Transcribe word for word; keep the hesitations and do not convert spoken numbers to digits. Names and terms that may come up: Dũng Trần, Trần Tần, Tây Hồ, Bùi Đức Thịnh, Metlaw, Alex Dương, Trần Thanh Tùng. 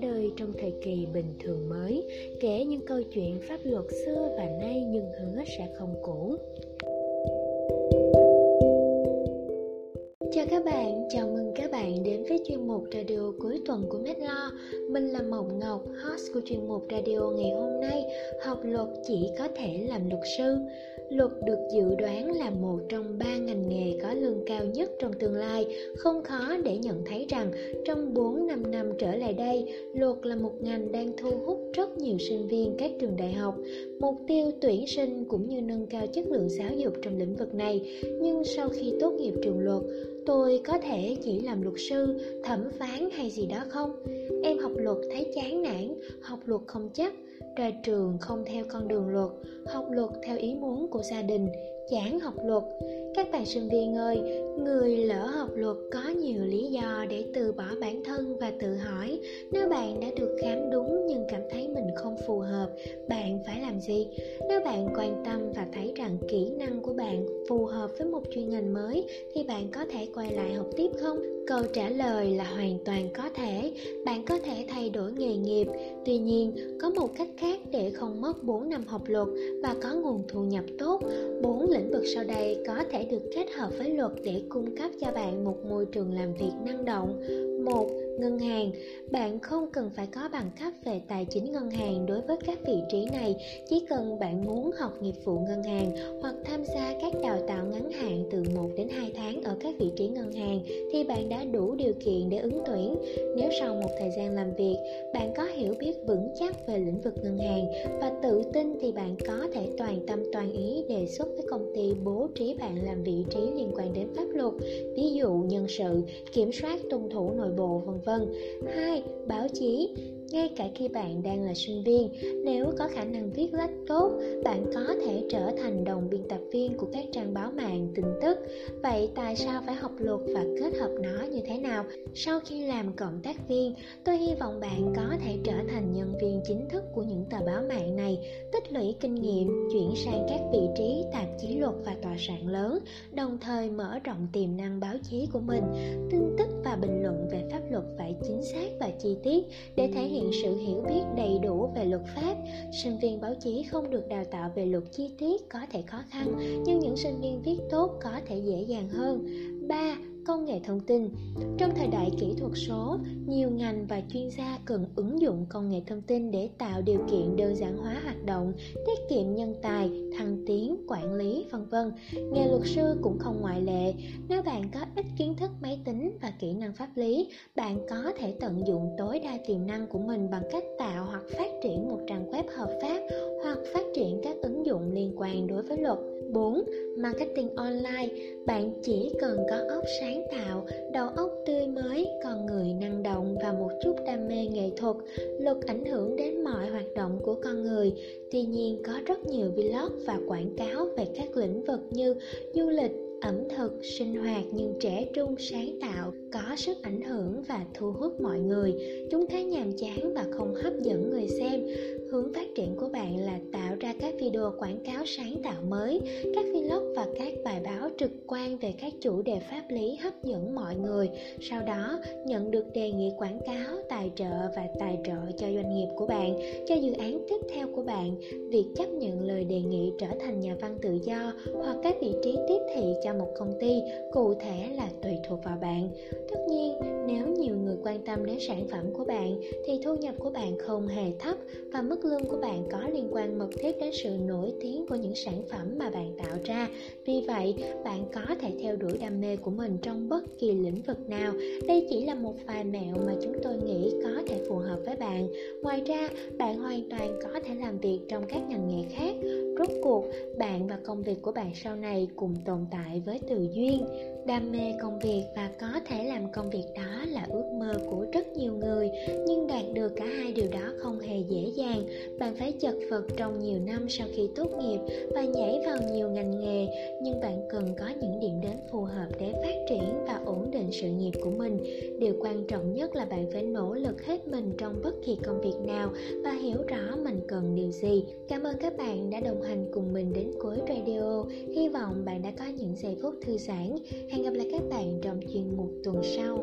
ra đời trong thời kỳ bình thường mới, kể những câu chuyện pháp luật xưa và nay nhưng hứa sẽ không cũ. Chào các bạn, chào mừng các bạn đến với chuyên mục radio cuối tuần của Metlaw. Mình là Mộng Ngọc, host của chuyên mục radio ngày hôm nay. Học luật chỉ có thể làm luật sư. Luật được dự đoán là một trong ba ngành nghề có lương cao nhất trong tương lai. Không khó để nhận thấy rằng trong bốn đến năm năm trở lại đây, luật là một ngành đang thu hút rất nhiều sinh viên các trường đại học. Mục tiêu tuyển sinh cũng như nâng cao chất lượng giáo dục trong lĩnh vực này. Nhưng sau khi tốt nghiệp trường luật, tôi có thể chỉ làm luật sư, thẩm phán hay gì đó không? Em học luật thấy chán nản, học luật không chắc, ra trường không theo con đường luật, học luật theo ý muốn của gia đình, chán học luật. Các bạn sinh viên ơi, người lỡ học luật có nhiều lý do để từ bỏ bản thân và tự hỏi, nếu bạn đã được khám đúng nhưng cảm thấy mình không phù hợp, bạn phải làm gì? Nếu bạn quan tâm và thấy rằng kỹ năng của bạn phù hợp với một chuyên ngành mới thì bạn có thể quay lại học tiếp không? Câu trả lời là hoàn toàn có thể. Bạn có thể thay đổi nghề nghiệp. Tuy nhiên, có một cách khác để không mất bốn năm học luật và có nguồn thu nhập tốt. Bốn lĩnh vực sau đây có thể được kết hợp với luật để cung cấp cho bạn một môi trường làm việc năng động. Một, ngân hàng. Bạn không cần phải có bằng cấp về tài chính ngân hàng đối với các vị trí này, chỉ cần bạn muốn học nghiệp vụ ngân hàng hoặc tham gia các đào tạo ngắn hạn từ một đến hai tháng ở các vị trí ngân hàng thì bạn đã đủ điều kiện để ứng tuyển. Nếu sau một thời gian làm việc, bạn có hiểu biết vững chắc về lĩnh vực ngân hàng và tự tin thì bạn có thể toàn tâm toàn ý đề xuất với công ty bố trí bạn làm vị trí liên quan đến pháp luật, ví dụ nhân sự, kiểm soát tuân thủ nội bộ, vân vân. Vâng. Hai, báo chí. Ngay cả khi bạn đang là sinh viên, nếu có khả năng viết lách tốt, bạn có thể trở thành đồng biên tập viên của các trang báo mạng tin tức. Vậy tại sao phải học luật và kết hợp nó như thế nào? Sau khi làm cộng tác viên, tôi hy vọng bạn có thể trở thành nhân viên chính thức của những tờ báo mạng này, tích lũy kinh nghiệm, chuyển sang các vị trí tạp chí luật và tòa soạn lớn, đồng thời mở rộng tiềm năng báo chí của mình. Tin tức và bình luận về pháp luật phải chính xác và chi tiết để thể hiện sự hiểu biết đầy đủ về luật pháp. Sinh viên báo chí không được đào tạo về luật chi tiết có thể khó khăn, nhưng những sinh viên viết tốt có thể dễ dàng hơn. Ba, công nghệ thông tin. Trong thời đại kỹ thuật số, nhiều ngành và chuyên gia cần ứng dụng công nghệ thông tin để tạo điều kiện đơn giản hóa hoạt động, tiết kiệm nhân tài, thăng tiến, quản lý, vân vân. Nghề luật sư cũng không ngoại lệ. Nếu bạn có ít kiến thức máy tính và kỹ năng pháp lý, bạn có thể tận dụng tối đa tiềm năng của mình bằng cách tạo hoặc phát triển một trang web hợp pháp hoặc phát triển các ứng dụng liên quan đối với luật. Bốn, marketing online. Bạn chỉ cần có óc sáng tạo, đầu óc tươi mới, con người năng động và một chút đam mê nghệ thuật. Luật ảnh hưởng đến mọi hoạt động của con người. Tuy nhiên, có rất nhiều vlog và quảng cáo về các lĩnh vực như du lịch, ẩm thực, sinh hoạt nhưng trẻ trung, sáng tạo, có sức ảnh hưởng và thu hút mọi người. Chúng khá nhàm chán và không hấp dẫn người xem. Hướng phát triển của bạn là tạo ra các video quảng cáo sáng tạo mới, các vlog và các bài báo trực quan về các chủ đề pháp lý hấp dẫn mọi người. Sau đó, nhận được đề nghị quảng cáo, tài trợ và tài trợ cho doanh nghiệp của bạn, cho dự án tiếp theo của bạn. Việc chấp nhận lời đề nghị trở thành nhà văn tự do hoặc các vị trí tiếp thị cho một công ty cụ thể là tùy thuộc vào bạn. Tất nhiên, nếu nhiều người quan tâm đến sản phẩm của bạn thì thu nhập của bạn không hề thấp và mức lương của bạn có liên quan mật thiết đến sự nổi tiếng của những sản phẩm mà bạn tạo ra. Vì vậy, bạn có thể theo đuổi đam mê của mình trong bất kỳ lĩnh vực nào. Đây chỉ là một vài mẹo mà chúng tôi nghĩ có thể phù hợp với bạn. Ngoài ra, bạn hoàn toàn có thể làm việc trong các ngành nghề khác. Rốt cuộc, bạn và công việc của bạn sau này cùng tồn tại với từ duyên, đam mê công việc và có thể làm công việc đó là ước mơ của rất nhiều người. Nhưng đạt được cả hai điều đó không hề dễ dàng. Bạn phải chật vật trong nhiều năm sau khi tốt nghiệp và nhảy vào nhiều ngành nghề. Nhưng bạn cần có những điểm đến phù hợp để phát triển và ổn định sự nghiệp của mình. Điều quan trọng nhất là bạn phải nỗ lực hết mình trong bất kỳ công việc nào và hiểu rõ mình cần điều gì. Cảm ơn các bạn đã đồng hành cùng mình đến cuối radio. Hy vọng bạn đã có những giây phút thư giãn. Hẹn gặp lại các bạn trong chuyên mục tuần sau.